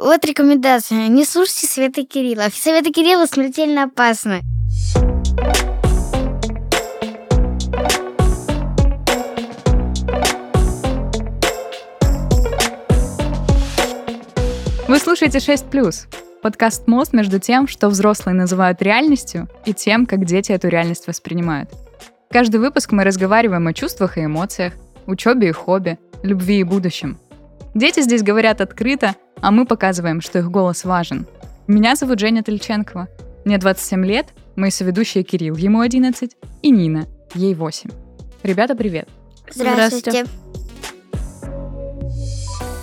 Вот рекомендация. Не слушайте советы Кирилла. Советы Кирилла смертельно опасны. Вы слушаете 6+. Подкаст «Мост» между тем, что взрослые называют реальностью, и тем, как дети эту реальность воспринимают. Каждый выпуск мы разговариваем о чувствах и эмоциях, учебе и хобби, любви и будущем. Дети здесь говорят открыто, а мы показываем, что их голос важен. Меня зовут Женя Таличенкова. Мне 27 лет, мои соведущие Кирилл, ему 11, и Нина, ей 8. Ребята, привет. Здравствуйте.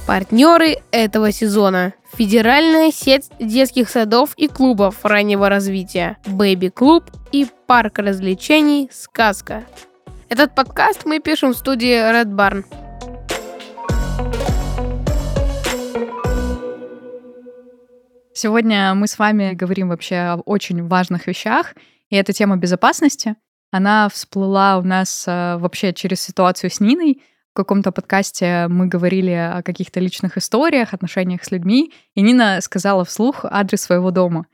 Партнеры этого сезона. Федеральная сеть детских садов и клубов раннего развития, «Бэби-клуб» и парк развлечений «Сказка». Этот подкаст мы пишем в студии Red Barn. Сегодня мы с вами говорим вообще о очень важных вещах, и эта тема безопасности, она всплыла у нас вообще через ситуацию с Ниной. В каком-то подкасте мы говорили о каких-то личных историях, отношениях с людьми, и Нина сказала вслух адрес своего дома.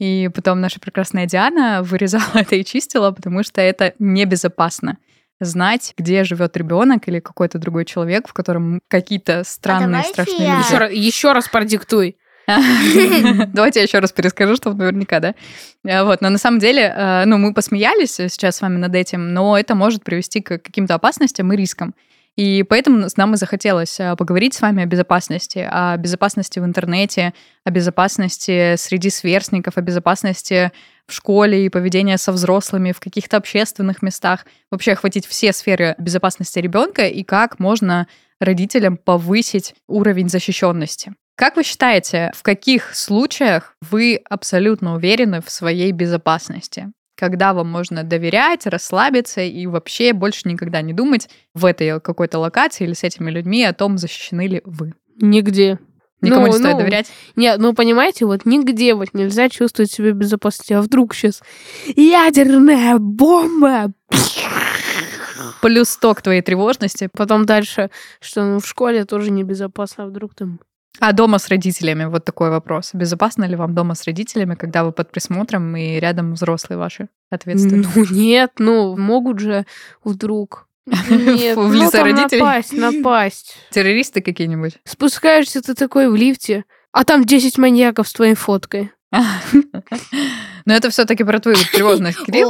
И потом наша прекрасная Диана вырезала это и чистила, потому что это небезопасно. Знать, где живет ребенок или какой-то другой человек, в котором какие-то странные, страшные люди. Еще раз продиктуй. Давайте я еще раз перескажу, чтобы наверняка, да? Вот, но на самом деле, мы посмеялись сейчас с вами над этим, но это может привести к каким-то опасностям и рискам. И поэтому нам и захотелось поговорить с вами о безопасности в интернете, о безопасности среди сверстников, о безопасности в школе и поведения со взрослыми в каких-то общественных местах. Вообще охватить все сферы безопасности ребенка и как можно родителям повысить уровень защищенности. Как вы считаете, в каких случаях вы абсолютно уверены в своей безопасности? Когда вам можно доверять, расслабиться и вообще больше никогда не думать в этой какой-то локации или с этими людьми о том, защищены ли вы? Нигде. Никому не стоит доверять? Нет, понимаете, нигде нельзя чувствовать себя в безопасности. А вдруг сейчас ядерная бомба? Плюс 100 к твоей тревожности. Потом дальше, что в школе тоже небезопасно, а вдруг там... А дома с родителями? Вот такой вопрос. Безопасно ли вам дома с родителями, когда вы под присмотром и рядом взрослые ваши ответственные? Нет, могут же вдруг... Нет, в лице родителей? Напасть. Террористы какие-нибудь? Спускаешься ты такой в лифте, а там 10 маньяков с твоей фоткой. Но это все-таки про твою тревожность, Кирилл.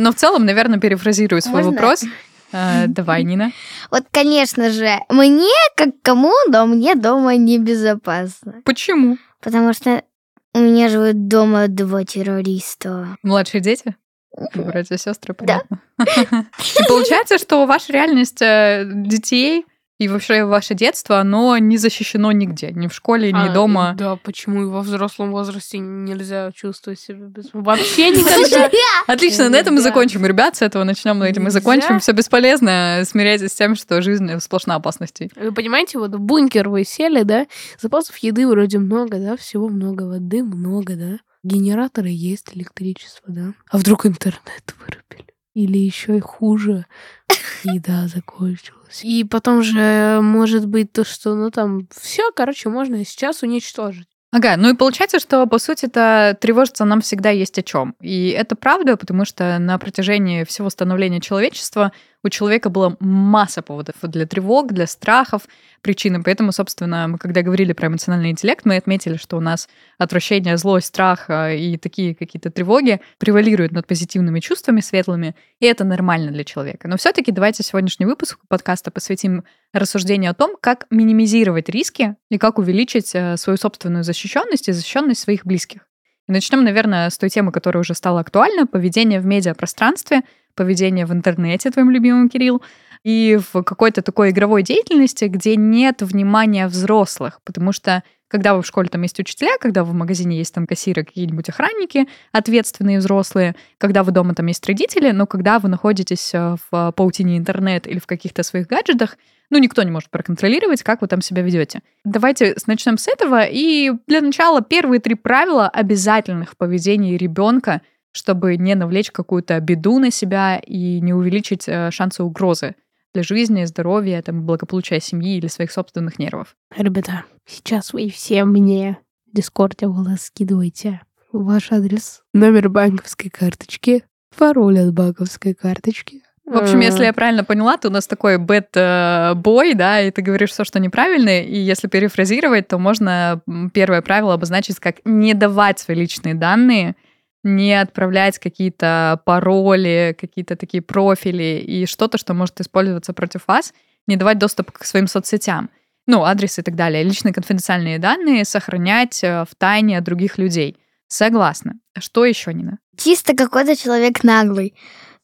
Но в целом, наверное, перефразирую свой вопрос. Давай, Нина. Конечно же, мне, как кому, но мне дома небезопасно. Почему? Потому что у меня живут дома 2 террориста. Младшие дети? Братья и сестры, понятно. Да. И получается, что ваша реальность детей и вообще ваше детство, оно не защищено нигде, ни в школе, ни дома. Да, почему и во взрослом возрасте нельзя чувствовать себя безопасно? Вообще никогда. Отлично, на этом мы закончим, ребят, с этого начнем, на этом мы закончим. Все бесполезно, смиряйтесь с тем, что жизнь сплошна опасностей. Вы понимаете, в бункер вы сели, да, запасов еды вроде много, да, всего много, воды много, да, генераторы есть, электричество, да. А вдруг интернет вырубили? Или еще и хуже, еда закончилась. И потом же может быть то, что все, можно сейчас уничтожить. Ага, и получается, что по сути-то тревожиться нам всегда есть о чем. И это правда, потому что на протяжении всего становления человечества у человека была масса поводов для тревог, для страхов, причины. Поэтому, собственно, мы когда говорили про эмоциональный интеллект, мы отметили, что у нас отвращение, злость, страх и такие какие-то тревоги превалируют над позитивными чувствами, светлыми, и это нормально для человека. Но все-таки давайте сегодняшний выпуск подкаста посвятим рассуждению о том, как минимизировать риски и как увеличить свою собственную защищенность и защищенность своих близких. И начнем, наверное, с той темы, которая уже стала актуальна, поведение в медиапространстве, поведение в интернете, твоим любимым, Кирилл, и в какой-то такой игровой деятельности, где нет внимания взрослых, потому что когда вы в школе там есть учителя, когда вы в магазине есть там кассиры, какие-нибудь охранники, ответственные взрослые, когда вы дома там есть родители, но когда вы находитесь в паутине интернет или в каких-то своих гаджетах, никто не может проконтролировать, как вы там себя ведете. Давайте начнем с этого, и для начала первые 3 правила обязательных в поведении ребенка, чтобы не навлечь какую-то беду на себя и не увеличить шансы угрозы для жизни, здоровья, там, благополучия семьи или своих собственных нервов. Ребята, сейчас вы все мне в Дискорде голос скидывайте. Ваш адрес, номер банковской карточки, пароль от банковской карточки. В общем, если я правильно поняла, то у нас такой бэт-бой, да, и ты говоришь все, что неправильно, и если перефразировать, то можно первое правило обозначить как не давать свои личные данные, не отправлять какие-то пароли, какие-то такие профили и что-то, что может использоваться против вас, не давать доступ к своим соцсетям, ну, адрес и так далее, личные конфиденциальные данные сохранять в тайне от других людей. Согласна. Что еще, Нина? Чисто какой-то человек наглый.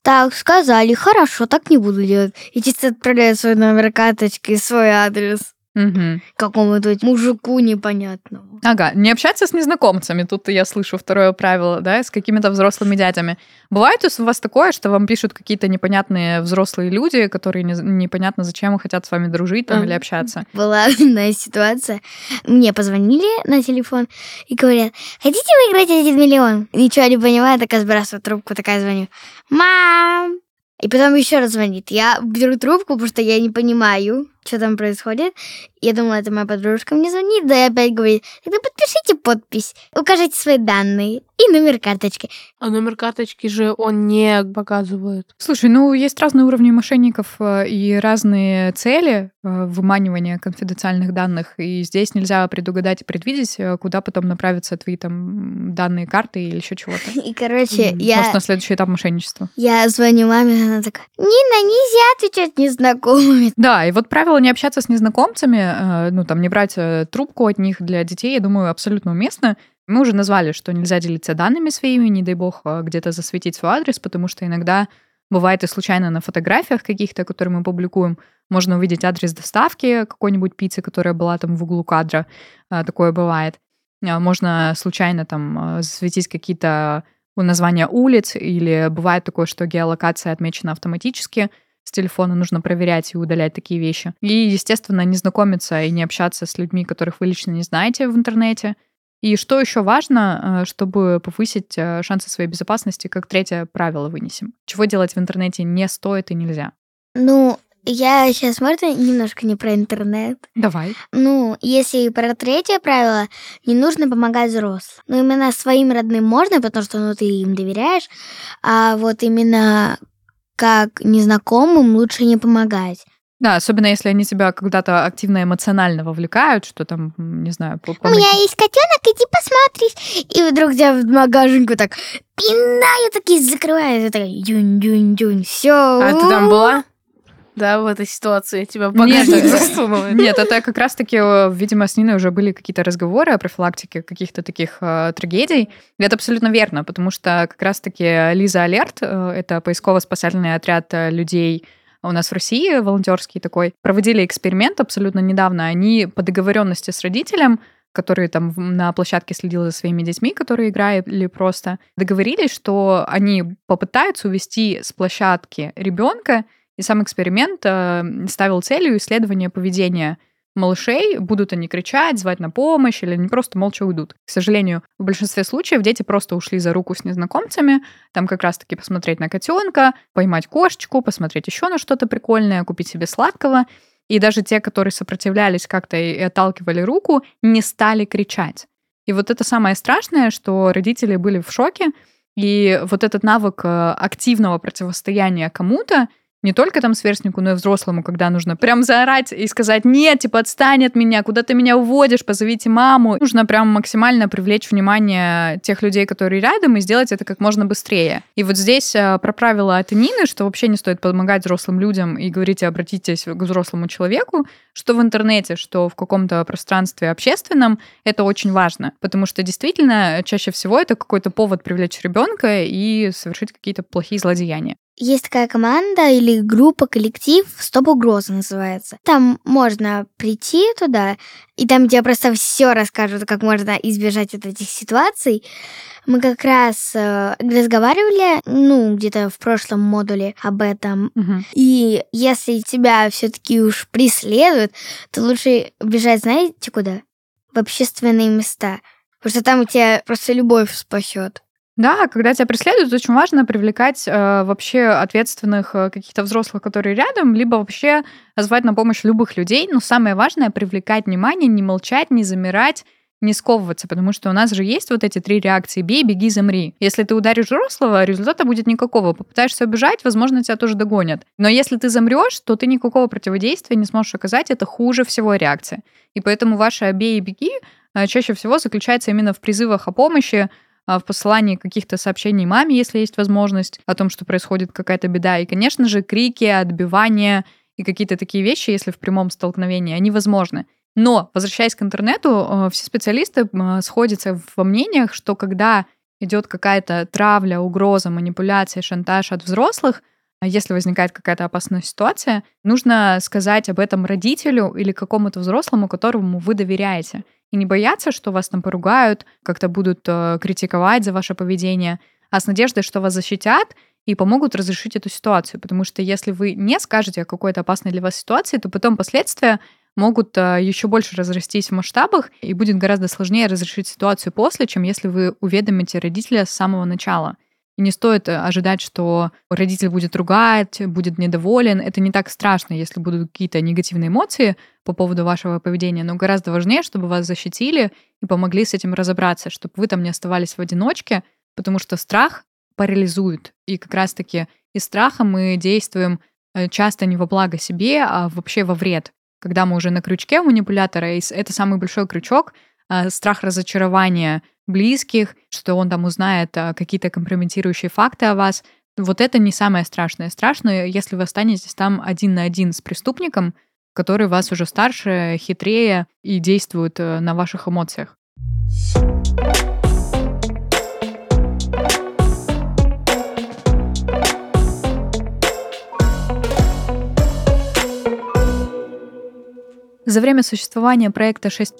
Так, сказали, хорошо, так не буду делать. И чисто отправляю свой номер карточки и свой адрес. Угу. Какому-то мужику непонятному. Ага, не общаться с незнакомцами. Тут я слышу второе правило, да, с какими-то взрослыми дядями. Бывает у вас такое, что вам пишут какие-то непонятные взрослые люди, которые непонятно зачем хотят с вами дружить там, или общаться? Была одна ситуация. Мне позвонили на телефон и говорят, хотите выиграть 1 миллион? Ничего не понимаю, такая сбрасываю трубку, такая звоню. Мам! И потом еще раз звонит. Я беру трубку, потому что я не понимаю, что там происходит. Я думала, это моя подружка мне звонит, да и опять говорит, тогда подпишите подпись, укажите свои данные и номер карточки. А номер карточки же он не показывает. Слушай, ну есть разные уровни мошенников и разные цели выманивания конфиденциальных данных, и здесь нельзя предугадать и предвидеть, куда потом направятся твои там данные, карты или еще чего-то. И, короче, я... Может, на следующий этап мошенничества. Я звоню маме, она такая, Нина, нельзя отвечать незнакомыми. Да, и вот правило не общаться с незнакомцами, ну там не брать трубку от них для детей, я думаю, абсолютно уместно. Мы уже назвали, что нельзя делиться данными своими, не дай бог где-то засветить свой адрес, потому что иногда бывает и случайно на фотографиях каких-то, которые мы публикуем, можно увидеть адрес доставки какой-нибудь пиццы, которая была там в углу кадра, такое бывает. Можно случайно там засветить какие-то названия улиц, или бывает такое, что геолокация отмечена автоматически, с телефона нужно проверять и удалять такие вещи. И, естественно, не знакомиться и не общаться с людьми, которых вы лично не знаете в интернете. И что еще важно, чтобы повысить шансы своей безопасности, как третье правило вынесем. Чего делать в интернете не стоит и нельзя? Ну, я сейчас, можно, немножко не про интернет? Давай. Ну, если про третье правило, не нужно помогать взрослым. Ну, именно своим родным можно, потому что ну, ты им доверяешь, а вот именно как незнакомым лучше не помогать. Да, особенно если они тебя когда-то активно эмоционально вовлекают, что там, не знаю... У меня есть котенок, иди посмотри. И вдруг тебя в багажнику так пинают, такие закрывают. И такая дюнь-дюнь-дюнь, все. А ты там была? Да, в этой ситуации тебя в багажник засунули. Нет, это как раз-таки, видимо, с Ниной уже были какие-то разговоры о профилактике каких-то таких трагедий. И это абсолютно верно, потому что как раз-таки Лиза Алерт, это поисково-спасательный отряд людей, у нас в России волонтерский такой, проводили эксперимент абсолютно недавно. Они по договоренности с родителем, который там на площадке следил за своими детьми, которые играли просто, договорились, что они попытаются увести с площадки ребенка, и сам эксперимент ставил целью исследования поведения малышей, будут они кричать, звать на помощь, или они просто молча уйдут. К сожалению, в большинстве случаев дети просто ушли за руку с незнакомцами, там как раз-таки посмотреть на котенка, поймать кошечку, посмотреть еще на что-то прикольное, купить себе сладкого. И даже те, которые сопротивлялись как-то и отталкивали руку, не стали кричать. И вот это самое страшное, что родители были в шоке, и вот этот навык активного противостояния кому-то, не только там сверстнику, но и взрослому, когда нужно прям заорать и сказать «нет, типа, отстань от меня, куда ты меня уводишь, позовите маму». Нужно прям максимально привлечь внимание тех людей, которые рядом, и сделать это как можно быстрее. И вот здесь про правила от Нины, что вообще не стоит помогать взрослым людям и говорить «обратитесь к взрослому человеку», что в интернете, что в каком-то пространстве общественном, это очень важно. Потому что действительно чаще всего это какой-то повод привлечь ребенка и совершить какие-то плохие злодеяния. Есть такая команда или группа, коллектив, «Стоп-угроза» называется. Там можно прийти туда, и там тебе просто все расскажут, как можно избежать от этих ситуаций. Мы как раз разговаривали, ну, где-то в прошлом модуле об этом. Угу. И если тебя все-таки уж преследуют, то лучше бежать, знаете, куда? В общественные места. Потому что там у тебя просто любовь спасет. Да, когда тебя преследуют, очень важно привлекать вообще ответственных каких-то взрослых, которые рядом, либо вообще звать на помощь любых людей. Но самое важное — привлекать внимание, не молчать, не замирать, не сковываться, потому что у нас же есть вот эти три реакции: бей, беги, замри. Если ты ударишь взрослого, результата будет никакого. Попытаешься убежать, возможно, тебя тоже догонят. Но если ты замрешь, то ты никакого противодействия не сможешь оказать, это хуже всего реакция. И поэтому ваша «бей и беги» чаще всего заключается именно в призывах о помощи, в посылании каких-то сообщений маме, если есть возможность, о том, что происходит какая-то беда. И, конечно же, крики, отбивания и какие-то такие вещи, если в прямом столкновении, они возможны. Но, возвращаясь к интернету, все специалисты сходятся во мнениях, что когда идет какая-то травля, угроза, манипуляция, шантаж от взрослых, если возникает какая-то опасная ситуация, нужно сказать об этом родителю или какому-то взрослому, которому вы доверяете. И не бояться, что вас там поругают, как-то будут критиковать за ваше поведение, а с надеждой, что вас защитят и помогут разрешить эту ситуацию. Потому что если вы не скажете о какой-то опасной для вас ситуации, то потом последствия могут еще больше разрастись в масштабах, и будет гораздо сложнее разрешить ситуацию после, чем если вы уведомите родителя с самого начала. И не стоит ожидать, что родитель будет ругать, будет недоволен. Это не так страшно, если будут какие-то негативные эмоции по поводу вашего поведения, но гораздо важнее, чтобы вас защитили и помогли с этим разобраться, чтобы вы там не оставались в одиночке, потому что страх парализует. И как раз-таки из страха мы действуем часто не во благо себе, а вообще во вред. Когда мы уже на крючке у манипулятора, и это самый большой крючок, страх разочарования близких, что он там узнает какие-то компрометирующие факты о вас. Вот это не самое страшное. Страшное, если вы останетесь там один на один с преступником, который вас уже старше, хитрее и действует на ваших эмоциях. За время существования проекта 6+,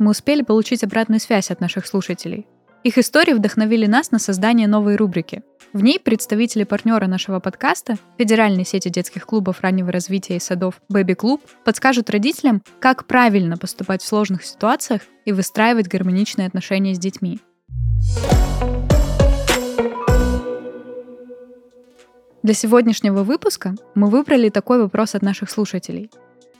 мы успели получить обратную связь от наших слушателей. Их истории вдохновили нас на создание новой рубрики. В ней представители партнера нашего подкаста, федеральной сети детских клубов раннего развития и садов «Бэби-клуб», подскажут родителям, как правильно поступать в сложных ситуациях и выстраивать гармоничные отношения с детьми. Для сегодняшнего выпуска мы выбрали такой вопрос от наших слушателей.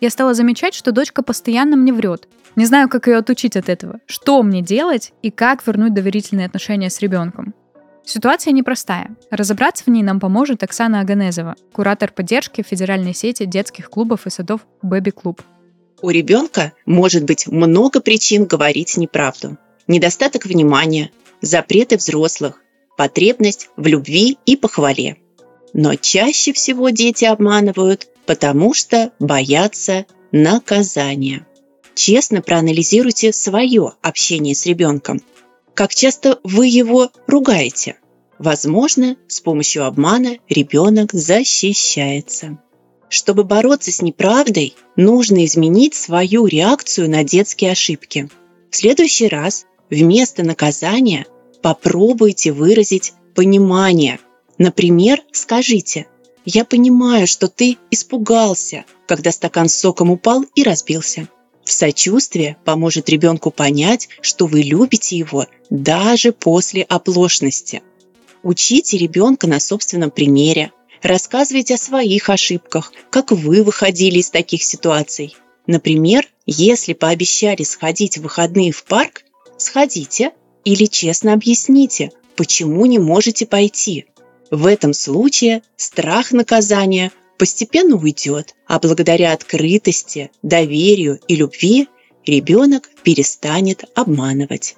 Я стала замечать, что дочка постоянно мне врет. Не знаю, как ее отучить от этого. Что мне делать и как вернуть доверительные отношения с ребенком? Ситуация непростая. Разобраться в ней нам поможет Оксана Аганезова, куратор поддержки федеральной сети детских клубов и садов «Бэби-клуб». У ребенка может быть много причин говорить неправду. Недостаток внимания, запреты взрослых, потребность в любви и похвале. Но чаще всего дети обманывают, потому что боятся наказания. Честно проанализируйте свое общение с ребенком. Как часто вы его ругаете? Возможно, с помощью обмана ребенок защищается. Чтобы бороться с неправдой, нужно изменить свою реакцию на детские ошибки. В следующий раз вместо наказания попробуйте выразить понимание. Например, скажите: «Я понимаю, что ты испугался, когда стакан с соком упал и разбился». Сочувствие поможет ребенку понять, что вы любите его даже после оплошности. Учите ребенка на собственном примере. Рассказывайте о своих ошибках, как вы выходили из таких ситуаций. Например, если пообещали сходить в выходные в парк, сходите или честно объясните, почему не можете пойти. В этом случае страх наказания постепенно уйдет, а благодаря открытости, доверию и любви ребенок перестанет обманывать.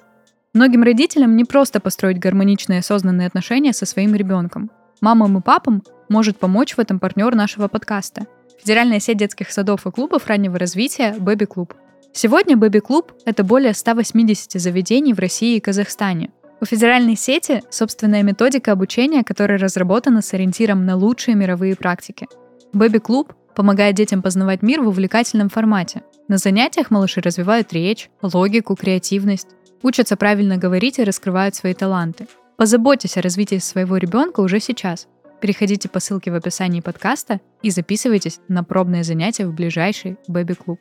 Многим родителям непросто построить гармоничные осознанные отношения со своим ребенком. Мамам и папам может помочь в этом партнер нашего подкаста – федеральная сеть детских садов и клубов раннего развития «Бэби-клуб». Сегодня «Бэби-клуб» – это более 180 заведений в России и Казахстане. У федеральной сети собственная методика обучения, которая разработана с ориентиром на лучшие мировые практики. «Бэби-клуб» помогает детям познавать мир в увлекательном формате. На занятиях малыши развивают речь, логику, креативность, учатся правильно говорить и раскрывают свои таланты. Позаботьтесь о развитии своего ребенка уже сейчас. Переходите по ссылке в описании подкаста и записывайтесь на пробные занятия в ближайший «Бэби-клуб».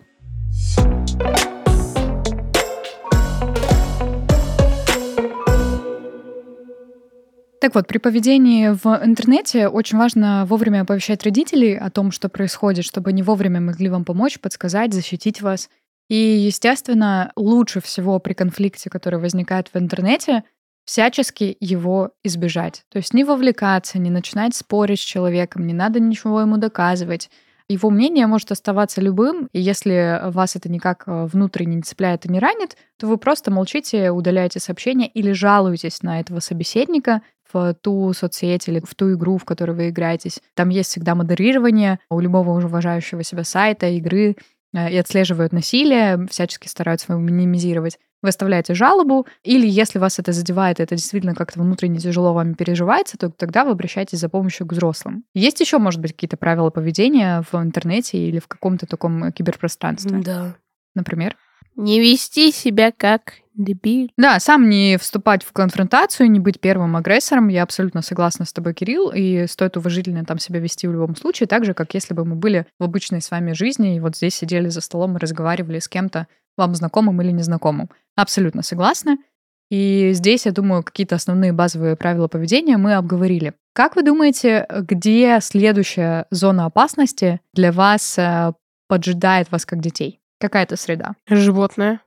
Так вот, при поведении в интернете очень важно вовремя оповещать родителей о том, что происходит, чтобы они вовремя могли вам помочь, подсказать, защитить вас. И, естественно, лучше всего при конфликте, который возникает в интернете, всячески его избежать. То есть не вовлекаться, не начинать спорить с человеком, не надо ничего ему доказывать. Его мнение может оставаться любым, и если вас это никак внутренне не цепляет и не ранит, то вы просто молчите, удаляете сообщение или жалуетесь на этого собеседника, в ту соцсеть или в ту игру, в которой вы играетесь. Там есть всегда модерирование у любого уважающего себя сайта, игры, и отслеживают насилие, всячески стараются его минимизировать. Вы оставляете жалобу, или если вас это задевает, и это действительно как-то внутренне тяжело вам переживается, то тогда вы обращаетесь за помощью к взрослым. Есть еще, может быть, какие-то правила поведения в интернете или в каком-то таком киберпространстве? Да. Например? Не вести себя как дебиль. Да, сам не вступать в конфронтацию, не быть первым агрессором. Я абсолютно согласна с тобой, Кирилл, и стоит уважительно там себя вести в любом случае, так же, как если бы мы были в обычной с вами жизни, и вот здесь сидели за столом и разговаривали с кем-то, вам знакомым или незнакомым. Абсолютно согласна. И здесь, я думаю, какие-то основные базовые правила поведения мы обговорили. Как вы думаете, где следующая зона опасности для вас поджидает вас как детей? Какая это среда? Животное.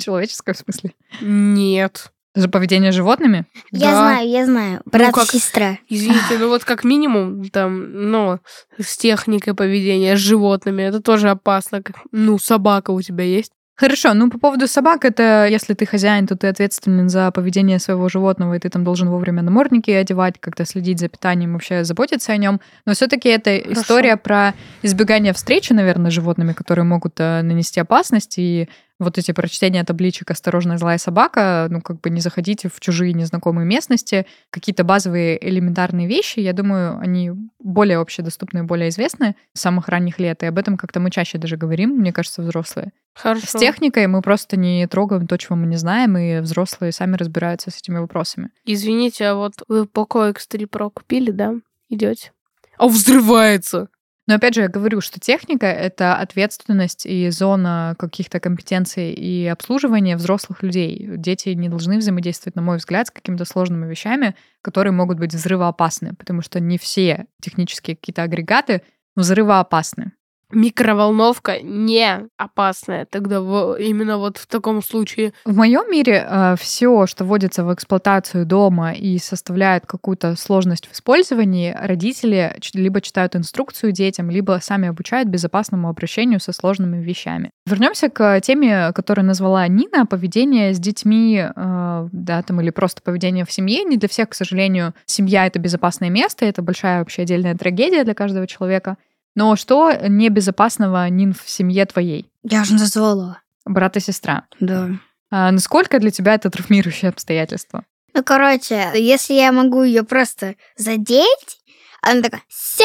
Человеческое в смысле? Нет. За поведение животными? Я знаю, Брат и сестра. Извините, ну вот как минимум, там, но с техникой поведения с животными это тоже опасно. Ну, собака у тебя есть? Хорошо, ну по поводу собак, это если ты хозяин, то ты ответственен за поведение своего животного, и ты там должен вовремя намордники одевать, как-то следить за питанием, вообще заботиться о нем. Но все-таки это Хорошо. История про избегание встречи, наверное, с животными, которые могут нанести опасность, и вот эти прочтения табличек «Осторожная злая собака», ну как бы не заходите в чужие незнакомые местности, какие-то базовые элементарные вещи, я думаю, они более общедоступны, более известны с самых ранних лет, и об этом как-то мы чаще даже говорим, мне кажется, взрослые. Хорошо. С техникой мы просто не трогаем то, чего мы не знаем, и взрослые сами разбираются с этими вопросами. Извините, а вот вы Poco X3 Pro купили, да? Идете? А взрывается! Но опять же, я говорю, что техника — это ответственность и зона каких-то компетенций и обслуживания взрослых людей. Дети не должны взаимодействовать, на мой взгляд, с какими-то сложными вещами, которые могут быть взрывоопасны, потому что не все технические какие-то агрегаты взрывоопасны. Микроволновка не опасная тогда именно вот в таком случае. В моем мире все, что вводится в эксплуатацию дома и составляет какую-то сложность в использовании, родители либо читают инструкцию детям, либо сами обучают безопасному обращению со сложными вещами. Вернемся к теме, которую назвала Нина, поведение с детьми, да, там, или просто поведение в семье. Не для всех, к сожалению, семья — это безопасное место, это большая вообще отдельная трагедия для каждого человека. Но что небезопасного, Нин, в семье твоей? Я же назвала. Брат и сестра. Да. А насколько для тебя это травмирующее обстоятельство? Ну, короче, если я могу ее просто задеть, она такая: все,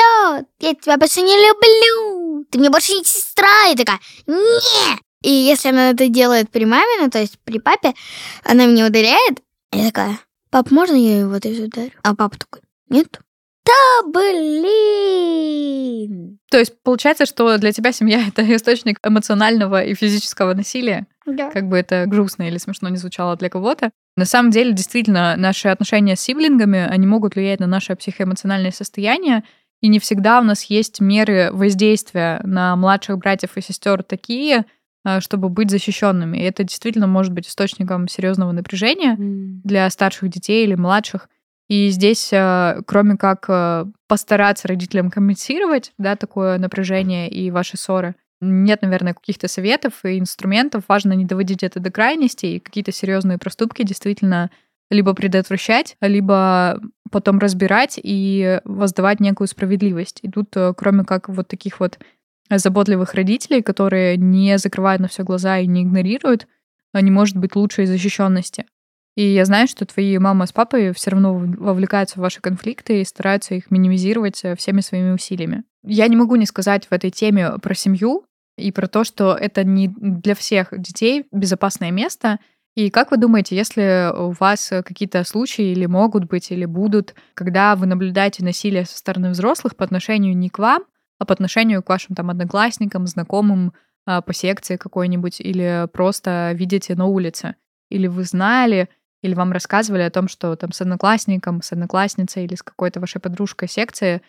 я тебя больше не люблю, ты мне больше не сестра. И такая: не. И если она это делает при маме, ну, то есть при папе, она меня ударяет. Я такая: пап, можно я его тоже ударю? А папа такой: нет. Да, блин! То есть получается, что для тебя семья — это источник эмоционального и физического насилия? Да. Как бы это грустно или смешно не звучало для кого-то. На самом деле, действительно, наши отношения с сиблингами, они могут влиять на наше психоэмоциональное состояние, и не всегда у нас есть меры воздействия на младших братьев и сестер такие, чтобы быть защищенными. И это действительно может быть источником серьезного напряжения для старших детей или младших. И здесь, кроме как постараться родителям компенсировать, да, такое напряжение и ваши ссоры, нет, наверное, каких-то советов и инструментов. Важно не доводить это до крайности, и какие-то серьезные проступки действительно либо предотвращать, либо потом разбирать и воздавать некую справедливость. И тут, кроме как вот таких вот заботливых родителей, которые не закрывают на все глаза и не игнорируют, не может быть лучшей защищенности. И я знаю, что твои мама с папой все равно вовлекаются в ваши конфликты и стараются их минимизировать всеми своими усилиями. Я не могу не сказать в этой теме про семью и про то, что это не для всех детей безопасное место. И как вы думаете, если у вас какие-то случаи или могут быть, или будут, когда вы наблюдаете насилие со стороны взрослых по отношению не к вам, а по отношению к вашим там одноклассникам, знакомым по секции какой-нибудь, или просто видите на улице, или вы знали, Или вам рассказывали о том, что там с одноклассником, с одноклассницей или с какой-то вашей подружкой секции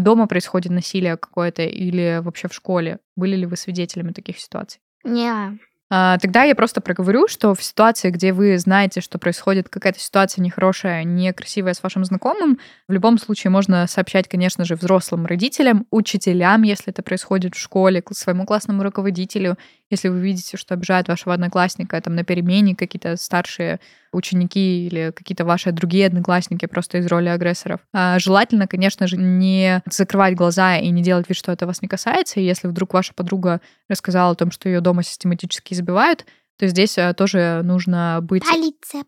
дома происходит насилие какое-то или вообще в школе. Были ли вы свидетелями таких ситуаций? Нет. Тогда я просто проговорю, что в ситуации, где вы знаете, что происходит какая-то ситуация нехорошая, некрасивая с вашим знакомым, в любом случае можно сообщать, конечно же, взрослым родителям, учителям, если это происходит в школе, своему классному руководителю, если вы видите, что обижают вашего одноклассника там на перемене, какие-то старшие ученики или какие-то ваши другие одноклассники просто из роли агрессоров. Желательно, конечно же, не закрывать глаза и не делать вид, что это вас не касается. И если вдруг ваша подруга рассказала о том, что ее дома систематически избивают, то здесь тоже нужно быть... Полиция.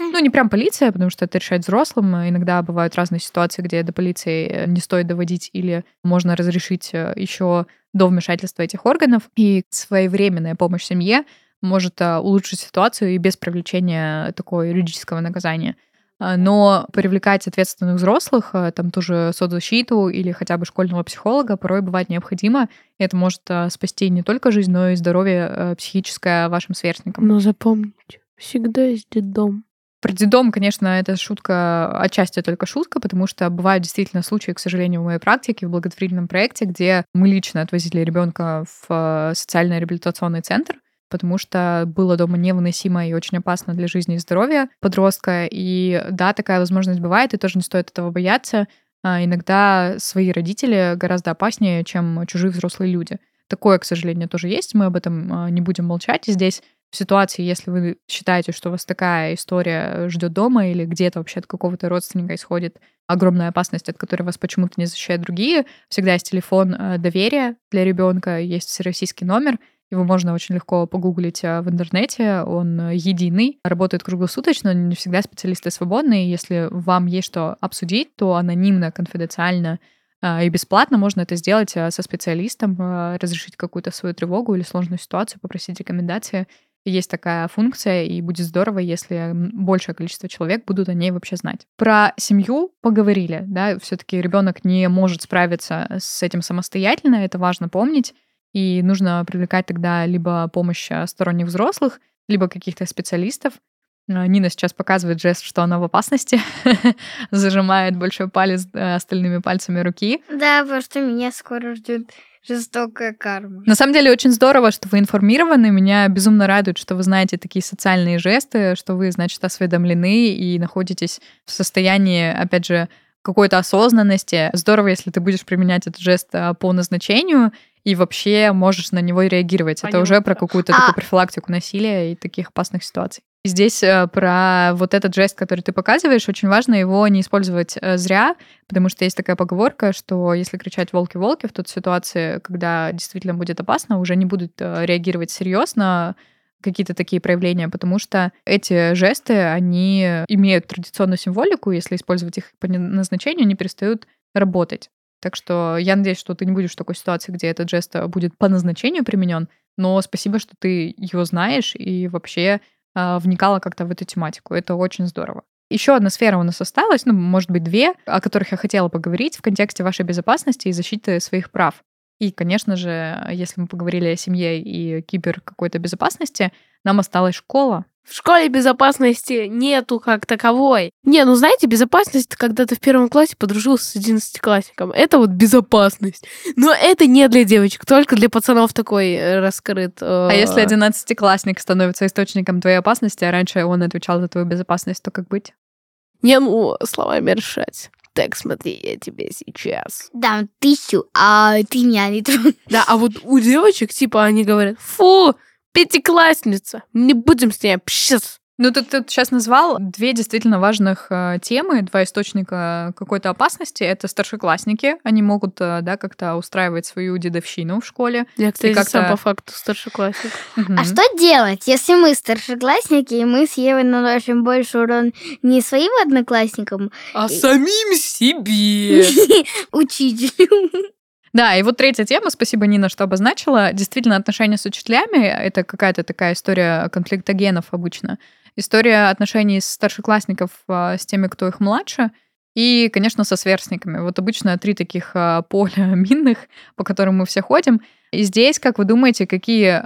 Ну, не прям полиция, потому что это решает взрослым. Иногда бывают разные ситуации, где до полиции не стоит доводить или можно разрешить еще до вмешательства этих органов. И своевременная помощь семье может улучшить ситуацию и без привлечения такого юридического наказания. Но привлекать ответственных взрослых, там тоже соцзащиту или хотя бы школьного психолога порой бывает необходимо. И это может спасти не только жизнь, но и здоровье психическое вашим сверстникам. Но запомните, всегда есть детдом. Про детдом, конечно, это шутка, отчасти только шутка, потому что бывают действительно случаи, к сожалению, в моей практике, в благотворительном проекте, где мы лично отвозили ребенка в социально-реабилитационный центр, потому что было дома невыносимо и очень опасно для жизни и здоровья подростка. И да, такая возможность бывает, и тоже не стоит этого бояться. Иногда свои родители гораздо опаснее, чем чужие взрослые люди. Такое, к сожалению, тоже есть, мы об этом не будем молчать. И здесь в ситуации, если вы считаете, что вас такая история ждет дома или где-то вообще от какого-то родственника исходит огромная опасность, от которой вас почему-то не защищают другие, всегда есть телефон доверия для ребенка, есть всероссийский номер, его можно очень легко погуглить в интернете, он единый, работает круглосуточно, не всегда специалисты свободны, и если вам есть что обсудить, то анонимно, конфиденциально и бесплатно можно это сделать со специалистом, разрешить какую-то свою тревогу или сложную ситуацию, попросить рекомендации. Есть такая функция, и будет здорово, если большее количество человек будут о ней вообще знать. Про семью поговорили, да, все-таки ребенок не может справиться с этим самостоятельно, это важно помнить. И нужно привлекать тогда либо помощь сторонних взрослых, либо каких-то специалистов. Нина сейчас показывает жест, что она в опасности, зажимает большой палец остальными пальцами руки. Да, потому что меня скоро ждет жестокая карма. На самом деле очень здорово, что вы информированы. Меня безумно радует, что вы знаете такие социальные жесты, что вы, значит, осведомлены и находитесь в состоянии, опять же, какой-то осознанности. Здорово, если ты будешь применять этот жест по назначению, и вообще можешь на него реагировать. Понятно. Это уже про какую-то такую профилактику насилия и таких опасных ситуаций. И здесь про вот этот жест, который ты показываешь, очень важно его не использовать зря, потому что есть такая поговорка, что если кричать «волки-волки» в той ситуации, когда действительно будет опасно, уже не будут реагировать серьезно какие-то такие проявления, потому что эти жесты, они имеют традиционную символику, если использовать их по назначению, они перестают работать. Так что я надеюсь, что ты не будешь в такой ситуации, где этот жест будет по назначению применен, но спасибо, что ты его знаешь и вообще вникала как-то в эту тематику. Это очень здорово. Еще одна сфера у нас осталась, ну, может быть, две, о которых я хотела поговорить в контексте вашей безопасности и защиты своих прав. И, конечно же, если мы поговорили о семье и кибер какой-то безопасности, нам осталась школа. В школе безопасности нету как таковой. Не, ну знаете, безопасность, когда ты в первом классе подружился с 11-классником. Это вот безопасность. Но это не для девочек, только для пацанов такой раскрыт. А если 11-классник становится источником твоей опасности, а раньше он отвечал за твою безопасность, то как быть? Не, ну, словами решать. Так, смотри, я тебе сейчас дам 1000, а ты меня не тронешь. Да, а вот у девочек, типа, они говорят, фу, пятиклассница, не будем с ней общаться. Ну, ты сейчас назвал две действительно важных темы, два источника какой-то опасности. Это старшеклассники. Они могут, да, как-то устраивать свою дедовщину в школе. Я, кстати, как-то... сам по факту старшеклассник. А что делать, если мы старшеклассники, и мы с Евой наносим больше урон не своим одноклассникам, а самим себе? Учителю. Да, и вот третья тема, спасибо, Нина, что обозначила. Действительно, отношения с учителями — это какая-то такая история конфликтогенов обычно. История отношений старшеклассников с теми, кто их младше, и, конечно, со сверстниками. Вот обычно три таких поля минных, по которым мы все ходим. И здесь, как вы думаете, какие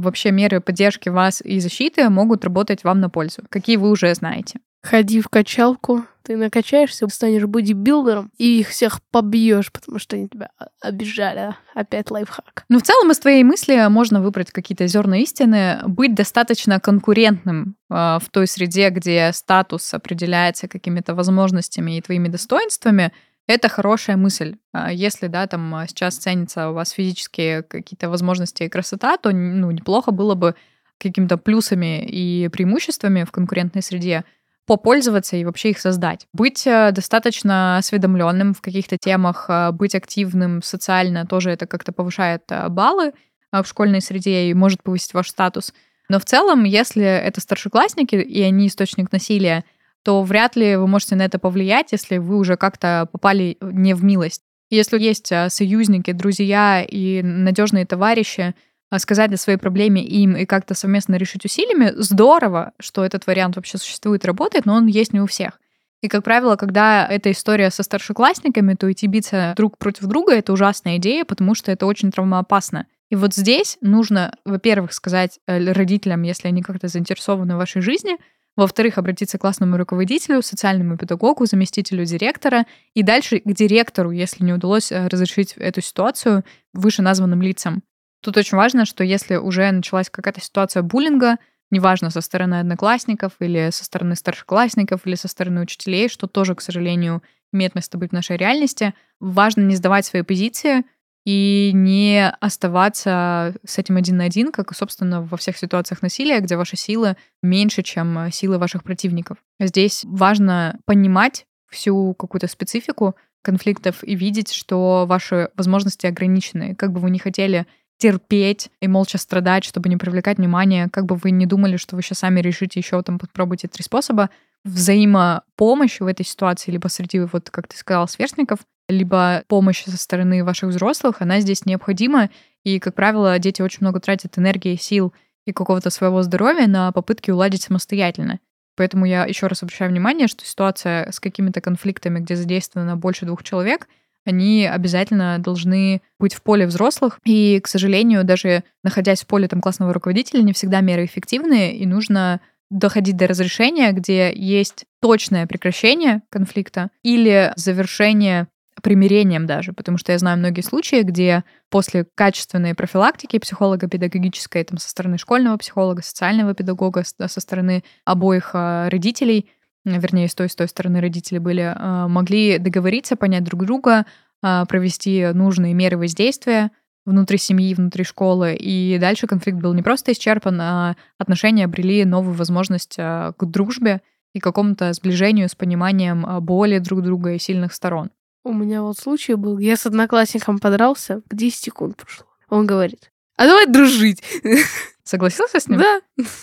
вообще меры поддержки вас и защиты могут работать вам на пользу? Какие вы уже знаете? Ходи в качалку, ты накачаешься, станешь бодибилдером и их всех побьешь, потому что они тебя обижали. Опять лайфхак. Ну, в целом, из твоей мысли можно выбрать какие-то зерна истины, быть достаточно конкурентным в той среде, где статус определяется какими-то возможностями и твоими достоинствами. Это хорошая мысль. Если, да, там сейчас ценятся у вас физические какие-то возможности и красота, то, ну, неплохо было бы какими-то плюсами и преимуществами в конкурентной среде попользоваться и вообще их создать. Быть достаточно осведомленным в каких-то темах, быть активным социально тоже это как-то повышает баллы в школьной среде и может повысить ваш статус. Но в целом, если это старшеклассники и они источник насилия, то вряд ли вы можете на это повлиять, если вы уже как-то попали не в милость. Если есть союзники, друзья и надежные товарищи, сказать о своей проблеме им и как-то совместно решить усилиями, здорово, что этот вариант вообще существует, работает, но он есть не у всех. И, как правило, когда эта история со старшеклассниками, то идти биться друг против друга — это ужасная идея, потому что это очень травмоопасно. И вот здесь нужно, во-первых, сказать родителям, если они как-то заинтересованы в вашей жизни, во-вторых, обратиться к классному руководителю, социальному педагогу, заместителю директора и дальше к директору, если не удалось разрешить эту ситуацию вышеназванным лицам. Тут очень важно, что если уже началась какая-то ситуация буллинга, неважно, со стороны одноклассников или со стороны старшеклассников или со стороны учителей, что тоже, к сожалению, имеет место быть в нашей реальности, важно не сдавать свои позиции и не оставаться с этим один на один, как, собственно, во всех ситуациях насилия, где ваши силы меньше, чем силы ваших противников. Здесь важно понимать всю какую-то специфику конфликтов и видеть, что ваши возможности ограничены. Как бы вы ни хотели терпеть и молча страдать, чтобы не привлекать внимания, как бы вы не думали, что вы сейчас сами решите, еще там попробуйте 3 способа, взаимопомощь в этой ситуации, либо среди, вот как ты сказала, сверстников, либо помощь со стороны ваших взрослых, она здесь необходима. И, как правило, дети очень много тратят энергии, сил и какого-то своего здоровья на попытки уладить самостоятельно. Поэтому я еще раз обращаю внимание, что ситуация с какими-то конфликтами, где задействовано больше 2 человек, они обязательно должны быть в поле взрослых. И, к сожалению, даже находясь в поле там классного руководителя, не всегда меры эффективны, и нужно доходить до разрешения, где есть точное прекращение конфликта или завершение примирением даже, потому что я знаю многие случаи, где после качественной профилактики психолого-педагогической там, со стороны школьного психолога, социального педагога, со стороны обоих родителей, вернее, с той стороны родители были, могли договориться, понять друг друга, провести нужные меры воздействия внутри семьи, внутри школы, и дальше конфликт был не просто исчерпан, а отношения обрели новую возможность к дружбе и какому-то сближению с пониманием боли друг друга и сильных сторон. У меня вот случай был, я с одноклассником подрался, 10 секунд прошло. Он говорит: а давай дружить. Согласился с ним? Да.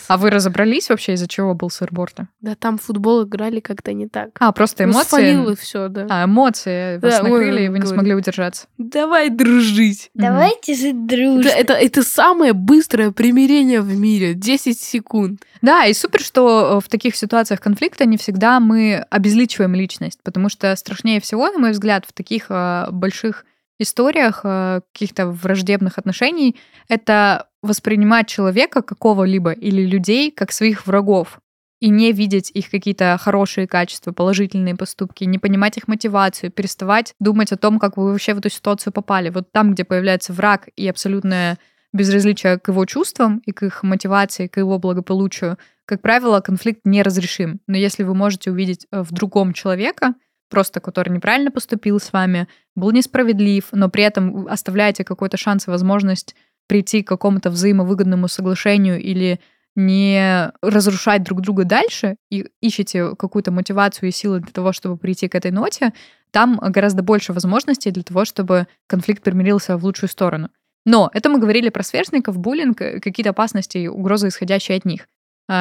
А вы разобрались вообще, из-за чего был сырборта? Да там в футбол играли как-то не так. А, просто эмоции? Свалил и всё, да. А, эмоции вас накрыли, и вы не смогли удержаться. Давай дружить. Давайте же дружить. Это самое быстрое примирение в мире, 10 секунд. Да, и супер, что в таких ситуациях конфликта не всегда мы обезличиваем личность, потому что страшнее всего, на мой взгляд, в таких больших историях каких-то враждебных отношений это воспринимать человека какого-либо или людей как своих врагов и не видеть их какие-то хорошие качества, положительные поступки, не понимать их мотивацию, переставать думать о том, как вы вообще в эту ситуацию попали. Вот там, где появляется враг и абсолютное безразличие к его чувствам и к их мотивации, к его благополучию, как правило, конфликт неразрешим. Но если вы можете увидеть в другом человека, просто который неправильно поступил с вами, был несправедлив, но при этом оставляете какой-то шанс и возможность прийти к какому-то взаимовыгодному соглашению или не разрушать друг друга дальше и ищете какую-то мотивацию и силы для того, чтобы прийти к этой ноте, там гораздо больше возможностей для того, чтобы конфликт примирился в лучшую сторону. Но это мы говорили про сверстников, буллинг, какие-то опасности и угрозы, исходящие от них.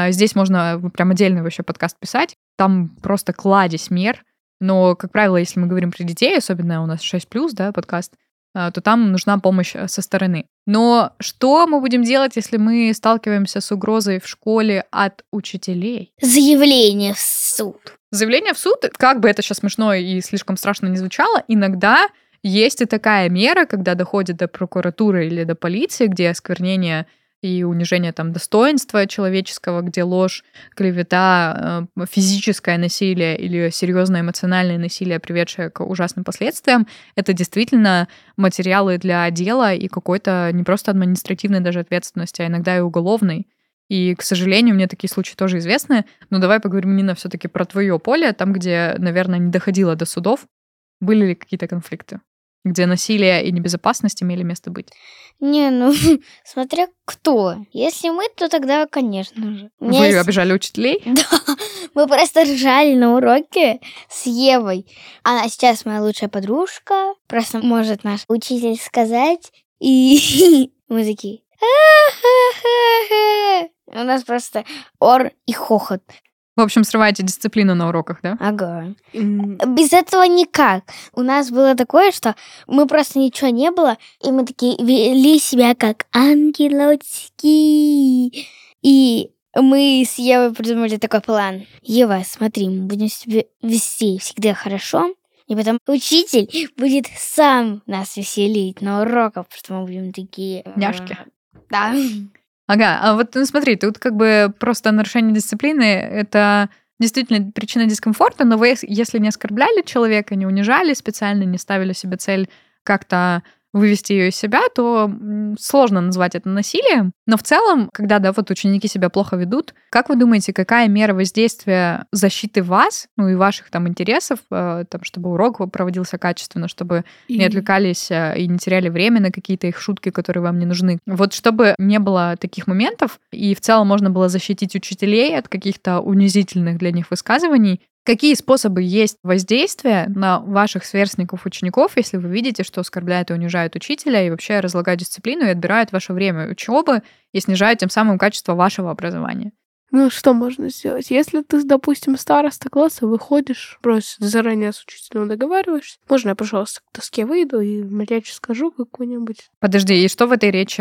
Здесь можно прям отдельный вообще подкаст писать. Там просто кладезь мер. Но, как правило, если мы говорим про детей, особенно у нас 6+, да, подкаст, то там нужна помощь со стороны. Но что мы будем делать, если мы сталкиваемся с угрозой в школе от учителей? Заявление в суд. Заявление в суд, как бы это сейчас смешно и слишком страшно не звучало, иногда Есть и такая мера, когда доходит до прокуратуры или до полиции, где осквернение и унижение там достоинства человеческого, где ложь, клевета, физическое насилие или серьезное эмоциональное насилие, приведшее к ужасным последствиям, это действительно материалы для дела и какой-то не просто административной даже ответственности, а иногда и уголовной. И, к сожалению, мне такие случаи тоже известны. Но давай поговорим, Нина, все-таки про твое поле, там, где, наверное, не доходило до судов. Были ли какие-то конфликты, где насилие и небезопасность имели место быть? Не, ну, смотря кто. Если мы, то тогда, конечно же. Вы обижали учителей? Да, мы просто ржали на уроке с Евой. Она сейчас моя лучшая подружка, просто может наш учитель сказать, и мы такие... У нас просто ор и хохот. В общем, срываете дисциплину на уроках, да? Ага. Без этого никак. У нас было такое, что мы просто ничего не было, и мы такие вели себя как ангелочки. И мы с Евой придумали такой план. Ева, смотри, мы будем себя вести всегда хорошо, и потом учитель будет сам нас веселить на уроках, потому что мы будем такие... Няшки. Да. Ага, а вот ну, смотри, тут как бы просто нарушение дисциплины — это действительно причина дискомфорта, но вы, если не оскорбляли человека, не унижали специально, не ставили себе цель как-то вывести ее из себя, то сложно назвать это насилием. Но в целом, когда да, вот ученики себя плохо ведут, как вы думаете, какая мера воздействия защиты вас, ну и ваших там интересов, там, чтобы урок проводился качественно, чтобы не отвлекались и не теряли время на какие-то их шутки, которые вам не нужны. Вот чтобы не было таких моментов, и в целом можно было защитить учителей от каких-то унизительных для них высказываний. Какие способы есть воздействия на ваших сверстников-учеников, если вы видите, что оскорбляют и унижают учителя, и вообще разлагают дисциплину, и отбирают ваше время учебы, и снижают тем самым качество вашего образования? Ну, что можно сделать? Если ты, допустим, староста класса, выходишь, просто заранее с учителем договариваешься. Можно я, пожалуйста, к доске выйду и речь скажу какую-нибудь? Подожди, и что в этой речи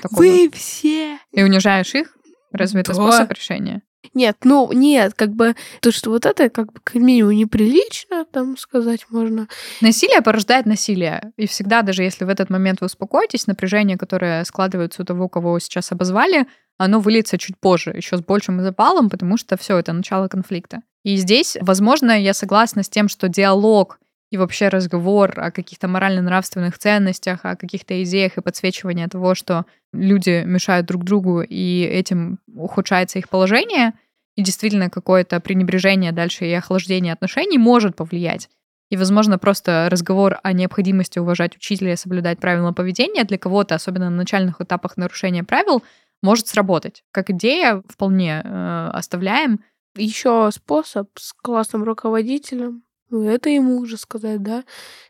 такого? Вы все! И унижаешь их? Разве это способ решения? Нет, ну, нет, как бы то, что вот это, как бы, к минимуму неприлично, там, сказать можно. Насилие порождает насилие. И всегда, даже если в этот момент вы успокоитесь, напряжение, которое складывается у того, кого сейчас обозвали, оно выльется чуть позже, еще с большим запалом, потому что все это начало конфликта. И здесь, возможно, я согласна с тем, что диалог и вообще разговор о каких-то морально-нравственных ценностях, о каких-то идеях и подсвечивание того, что люди мешают друг другу, и этим ухудшается их положение, и действительно какое-то пренебрежение дальше и охлаждение отношений может повлиять. И, возможно, просто разговор о необходимости уважать учителя и соблюдать правила поведения для кого-то, особенно на начальных этапах нарушения правил, может сработать. Как идея вполне оставляем. Еще способ с классным руководителем. Ну, это ему уже сказать, да?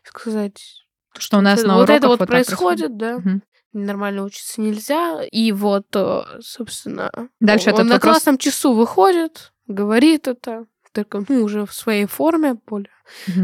Сказать, что у нас на уроках вот это вот происходит, да? Угу. Нормально учиться нельзя. И вот, собственно, дальше он на классном часу выходит, говорит это, только ну, уже в своей форме, более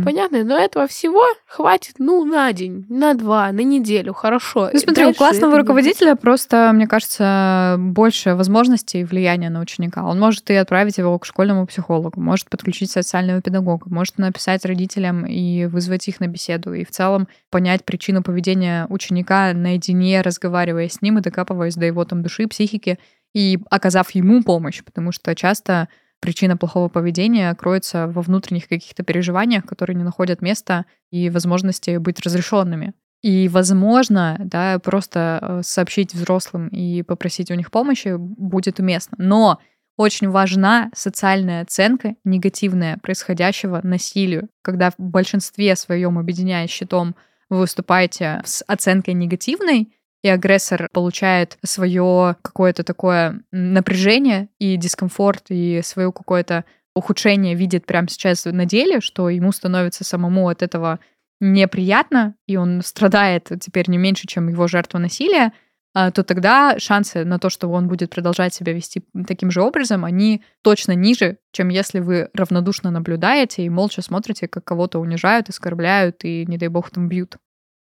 понятно. Но этого всего хватит, ну, на день, на два, на неделю, хорошо. Ну, смотри, у классного руководителя просто, мне кажется, больше возможностей и влияния на ученика. Он может и отправить его к школьному психологу, может подключить социального педагога, может написать родителям и вызвать их на беседу, и в целом понять причину поведения ученика наедине, разговаривая с ним и докапываясь до его там души, психики, и оказав ему помощь, потому что часто... Причина плохого поведения кроется во внутренних каких-то переживаниях, которые не находят места и возможности быть разрешенными. И, возможно, да, просто сообщить взрослым и попросить у них помощи будет уместно. Но очень важна социальная оценка негативная происходящего насилию. Когда в большинстве своем, объединяясь щитом, вы выступаете с оценкой негативной, и агрессор получает свое какое-то такое напряжение и дискомфорт, и свое какое-то ухудшение видит прямо сейчас на деле, что ему становится самому от этого неприятно, и он страдает теперь не меньше, чем его жертва насилия, то тогда шансы на то, что он будет продолжать себя вести таким же образом, они точно ниже, чем если вы равнодушно наблюдаете и молча смотрите, как кого-то унижают, оскорбляют и, не дай бог, там бьют.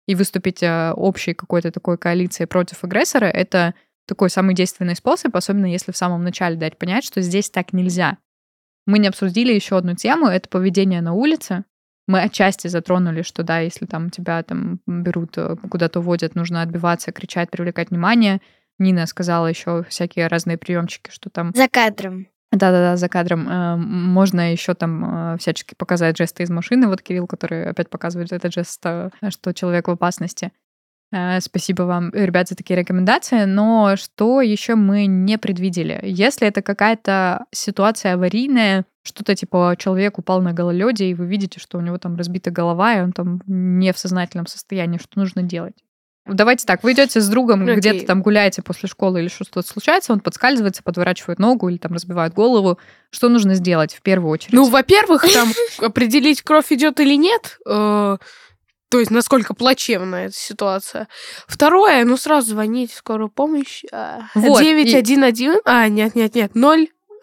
И выступить общей какой-то такой коалицией против агрессора — это такой самый действенный способ, особенно если в самом начале дать понять, что здесь так нельзя. Мы не обсудили еще одну тему — это поведение на улице. Мы отчасти затронули, что да, если там тебя там берут, куда-то водят, нужно отбиваться, кричать, привлекать внимание. Нина сказала еще всякие разные приемчики, что там... За кадром. Да-да-да, за кадром. Можно еще там всячески показать жесты из машины. Вот Кирилл, который опять показывает этот жест, что человек в опасности. Спасибо вам, ребят, за такие рекомендации. Но что еще мы не предвидели? Если это какая-то ситуация аварийная, что-то типа человек упал на гололеде, и вы видите, что у него там разбита голова, и он там не в сознательном состоянии, что нужно делать? Давайте так, вы идете с другом, где-то там гуляете после школы или что-то случается, он подскальзывается, подворачивает ногу или там разбивает голову. Что нужно сделать в первую очередь? Ну, во-первых, там определить, кровь идет или нет, то есть насколько плачевная эта ситуация. Второе, ну сразу звонить в скорую помощь. 911. А, нет,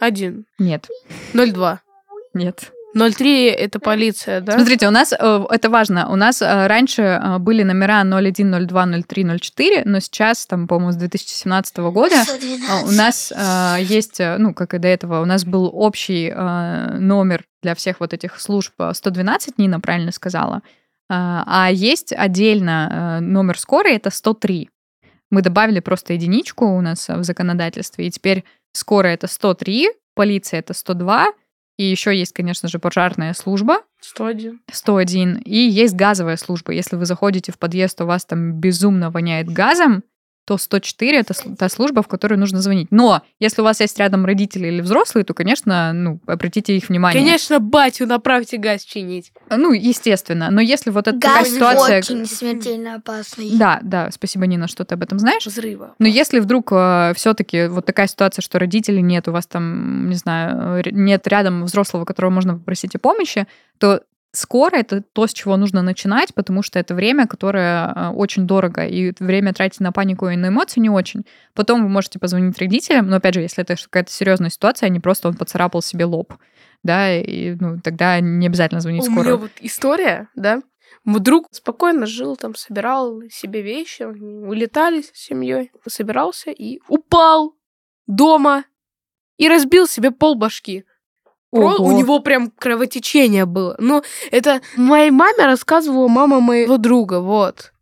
01. Нет. 02. Нет. 03 это полиция, да? Смотрите, у нас, это важно, у нас раньше были номера 01, 02, 03, 04, но сейчас, там, по-моему, с 2017 года 112. У нас есть, ну, как и до этого, у нас был общий номер для всех вот этих служб 112, Нина правильно сказала, а есть отдельно номер скорой, это 103. Мы добавили просто единичку у нас в законодательстве, и теперь скорая это 103, полиция это 102, и еще есть, конечно же, пожарная служба. 101. И есть газовая служба. Если вы заходите в подъезд, у вас там безумно воняет газом, то 104 – это та служба, в которую нужно звонить. Но если у вас есть рядом родители или взрослые, то, конечно, ну, обратите их внимание. Конечно, батю направьте газ чинить. Ну, естественно. Но если вот эта газ ситуация... Газ очень смертельно опасный. Да, спасибо, Нина, что ты об этом знаешь. Взрыва. Но если вдруг все-таки вот такая ситуация, что родителей нет, у вас там, не знаю, нет рядом взрослого, которого можно попросить о помощи, то... Скоро это то, с чего нужно начинать, потому что это время, которое очень дорого, и время тратить на панику и на эмоции не очень. Потом вы можете позвонить родителям, но, опять же, если это какая-то серьезная ситуация, а не просто он поцарапал себе лоб, да, и ну, тогда не обязательно звонить скорую. У меня вот история, да, мой друг спокойно жил там, собирал себе вещи, улетали с семьей, собирался и упал дома и разбил себе полбашки. У него прям кровотечение было. Ну, это моей маме рассказывала мама моего друга, вот.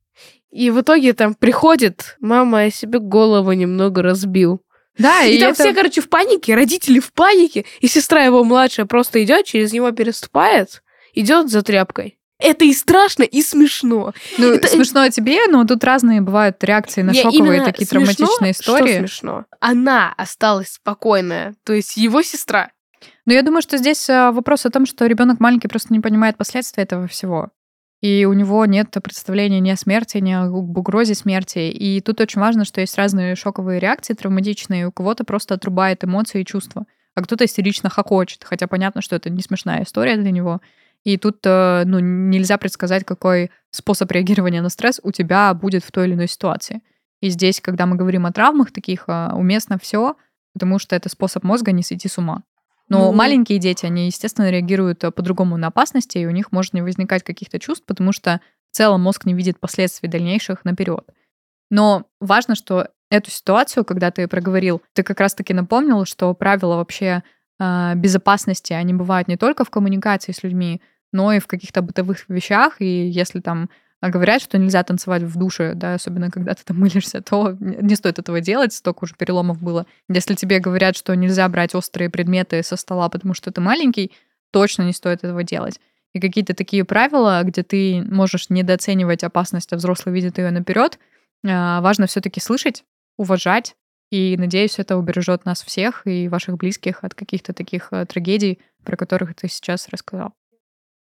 И в итоге там приходит, мама, я себе голову немного разбил. Да, и там это... все, короче, в панике, родители в панике, и сестра его младшая просто идет, через него переступает, идет за тряпкой. Это и страшно, и смешно. Ну, это... смешно тебе, но тут разные бывают реакции на шоковые такие смешно, травматичные истории. Что смешно? Она осталась спокойная, то есть его сестра. Но я думаю, что здесь вопрос о том, что ребенок маленький просто не понимает последствий этого всего. И у него нет представления ни о смерти, ни об угрозе смерти. И тут очень важно, что есть разные шоковые реакции травматичные. У кого-то просто отрубает эмоции и чувства, а кто-то истерично хохочет. Хотя понятно, что это не смешная история для него. И тут ну, нельзя предсказать, какой способ реагирования на стресс у тебя будет в той или иной ситуации. И здесь, когда мы говорим о травмах таких, уместно все, потому что это способ мозга не сойти с ума. Но маленькие дети, они, естественно, реагируют по-другому на опасности, и у них может не возникать каких-то чувств, потому что в целом мозг не видит последствий дальнейших наперед. Но важно, что эту ситуацию, когда ты проговорил, ты как раз-таки напомнил, что правила вообще безопасности, они бывают не только в коммуникации с людьми, но и в каких-то бытовых вещах, и если там говорят, что нельзя танцевать в душе, да, особенно когда ты там мылишься, то не стоит этого делать, столько уже переломов было. Если тебе говорят, что нельзя брать острые предметы со стола, потому что ты маленький, точно не стоит этого делать. И какие-то такие правила, где ты можешь недооценивать опасность, а взрослый видит ее наперед, важно все-таки слышать, уважать, и, надеюсь, это убережет нас всех и ваших близких от каких-то таких трагедий, про которых ты сейчас рассказал.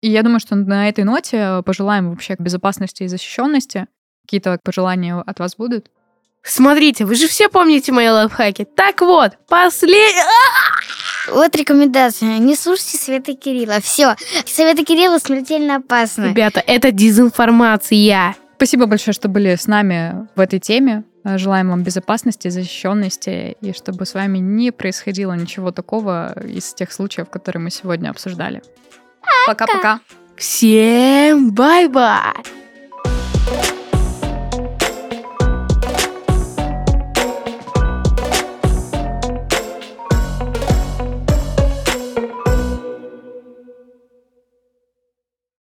И я думаю, что на этой ноте пожелаем вообще безопасности и защищенности. Какие-то пожелания от вас будут? Смотрите, вы же все помните мои лайфхаки. Так вот, вот рекомендация. Не слушайте совета Кирилла. Все, советы Кирилла смертельно опасны. Ребята, это дезинформация. Спасибо большое, что были с нами в этой теме. Желаем вам безопасности, защищенности, и чтобы с вами не происходило ничего такого из тех случаев, которые мы сегодня обсуждали. Пока-пока. Всем бай-бай.